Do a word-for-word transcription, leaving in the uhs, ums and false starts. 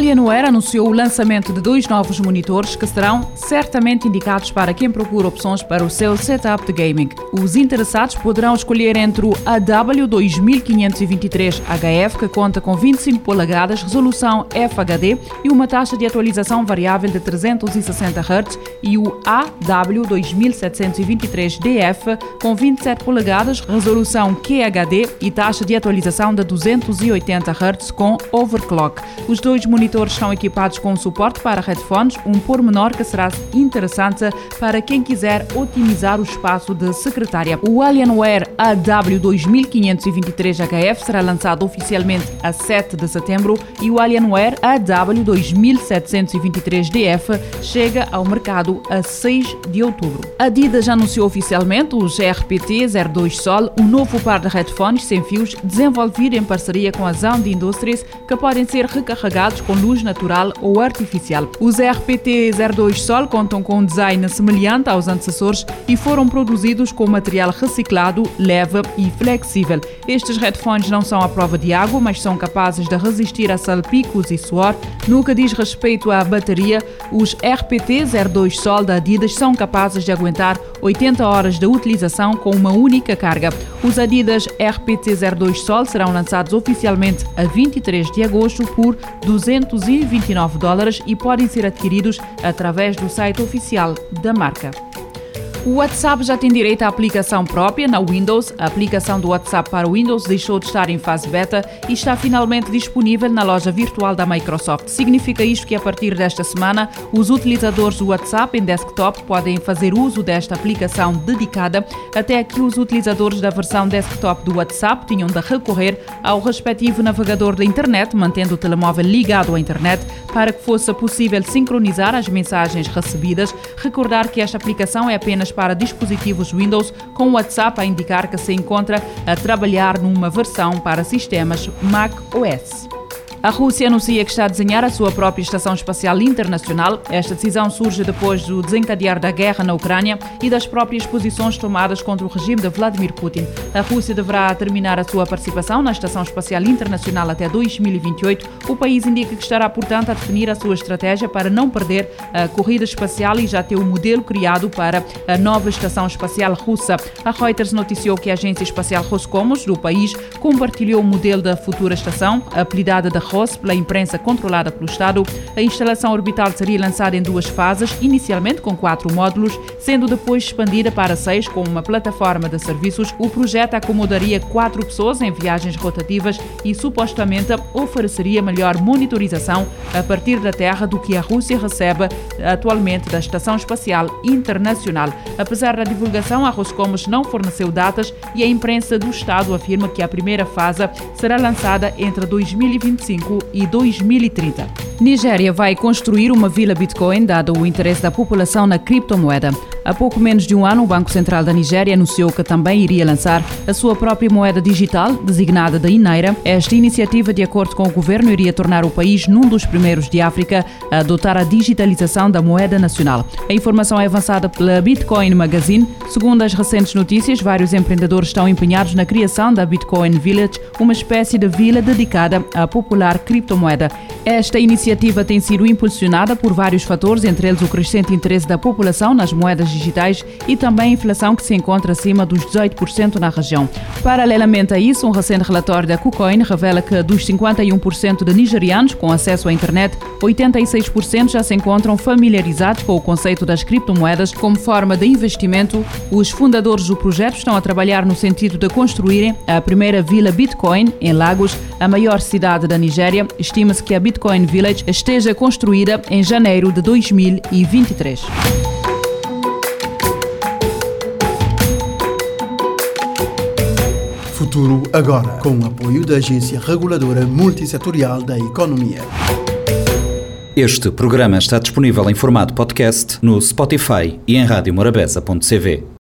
Alienware anunciou o lançamento de dois novos monitores que serão certamente indicados para quem procura opções para o seu setup de gaming. Os interessados poderão escolher entre o A W dois cinco dois três H F, que conta com vinte e cinco polegadas, resolução F H D e uma taxa de atualização variável de trezentos e sessenta hertz, e o A W dois sete dois três D F, com vinte e sete polegadas, resolução Q H D e taxa de atualização de duzentos e oitenta hertz com overclock. Os dois monitores estão equipados com suporte para headphones, um pormenor que será interessante para quem quiser otimizar o espaço de secretária. O Alienware A W dois cinco dois três H F será lançado oficialmente a sete de setembro e o Alienware A W dois sete dois três D F chega ao mercado a seis de outubro. A Adidas já anunciou oficialmente o G R P T zero dois Sol, um novo par de headphones sem fios desenvolvido em parceria com a Zound Industries, que podem ser recarregados com luz natural ou artificial. Os R P T zero dois Sol contam com um design semelhante aos antecessores e foram produzidos com material reciclado, leve e flexível. Estes headphones não são à prova de água, mas são capazes de resistir a salpicos e suor. No que diz respeito à bateria, os R P T zero dois Sol da Adidas são capazes de aguentar oitenta horas de utilização com uma única carga. Os Adidas R P T zero dois Sol serão lançados oficialmente a vinte e três de agosto por duzentos e vinte e nove dólares e podem ser adquiridos através do site oficial da marca. O WhatsApp já tem direito à aplicação própria na Windows. A aplicação do WhatsApp para o Windows deixou de estar em fase beta e está finalmente disponível na loja virtual da Microsoft. Significa isto que, a partir desta semana, os utilizadores do WhatsApp em desktop podem fazer uso desta aplicação dedicada. Até aqui, os utilizadores da versão desktop do WhatsApp tinham de recorrer ao respectivo navegador da internet, mantendo o telemóvel ligado à internet, para que fosse possível sincronizar as mensagens recebidas. Recordar que esta aplicação é apenas para dispositivos Windows, com o WhatsApp a indicar que se encontra a trabalhar numa versão para sistemas macOS. A Rússia anuncia que está a desenhar a sua própria Estação Espacial Internacional. Esta decisão surge depois do desencadear da guerra na Ucrânia e das próprias posições tomadas contra o regime de Vladimir Putin. A Rússia deverá terminar a sua participação na Estação Espacial Internacional até dois mil e vinte e oito. O país indica que estará, portanto, a definir a sua estratégia para não perder a corrida espacial e já ter o modelo criado para a nova Estação Espacial Russa. A Reuters noticiou que a Agência Espacial Roscosmos do país compartilhou o modelo da futura estação, apelidada da pela imprensa controlada pelo Estado. A instalação orbital seria lançada em duas fases, inicialmente com quatro módulos, sendo depois expandida para seis com uma plataforma de serviços. O projeto acomodaria quatro pessoas em viagens rotativas e supostamente ofereceria melhor monitorização a partir da Terra do que a Rússia recebe atualmente da Estação Espacial Internacional. Apesar da divulgação, a Roscosmos não forneceu datas e a imprensa do Estado afirma que a primeira fase será lançada entre dois mil e vinte e cinco e dois mil e trinta. Nigéria vai construir uma vila Bitcoin, dado o interesse da população na criptomoeda. Há pouco menos de um ano, o Banco Central da Nigéria anunciou que também iria lançar a sua própria moeda digital, designada de eNaira. Esta iniciativa, de acordo com o governo, iria tornar o país num dos primeiros de África a adotar a digitalização da moeda nacional. A informação é avançada pela Bitcoin Magazine. Segundo as recentes notícias, vários empreendedores estão empenhados na criação da Bitcoin Village, uma espécie de vila dedicada à popular criptomoeda. Esta iniciativa tem sido impulsionada por vários fatores, entre eles o crescente interesse da população nas moedas digitais e também a inflação, que se encontra acima dos dezoito por cento na região. Paralelamente a isso, um recente relatório da Kucoin revela que dos cinquenta e um por cento de nigerianos com acesso à internet, oitenta e seis por cento já se encontram familiarizados com o conceito das criptomoedas como forma de investimento. Os fundadores do projeto estão a trabalhar no sentido de construírem a primeira vila Bitcoin em Lagos, a maior cidade da Nigéria. Estima-se que a Bitcoin Village esteja construída em janeiro de dois mil e vinte e três. Futuro Agora, com o apoio da Agência Reguladora Multissetorial da Economia. Este programa está disponível em formato podcast no Spotify e em radio morabeza ponto c v.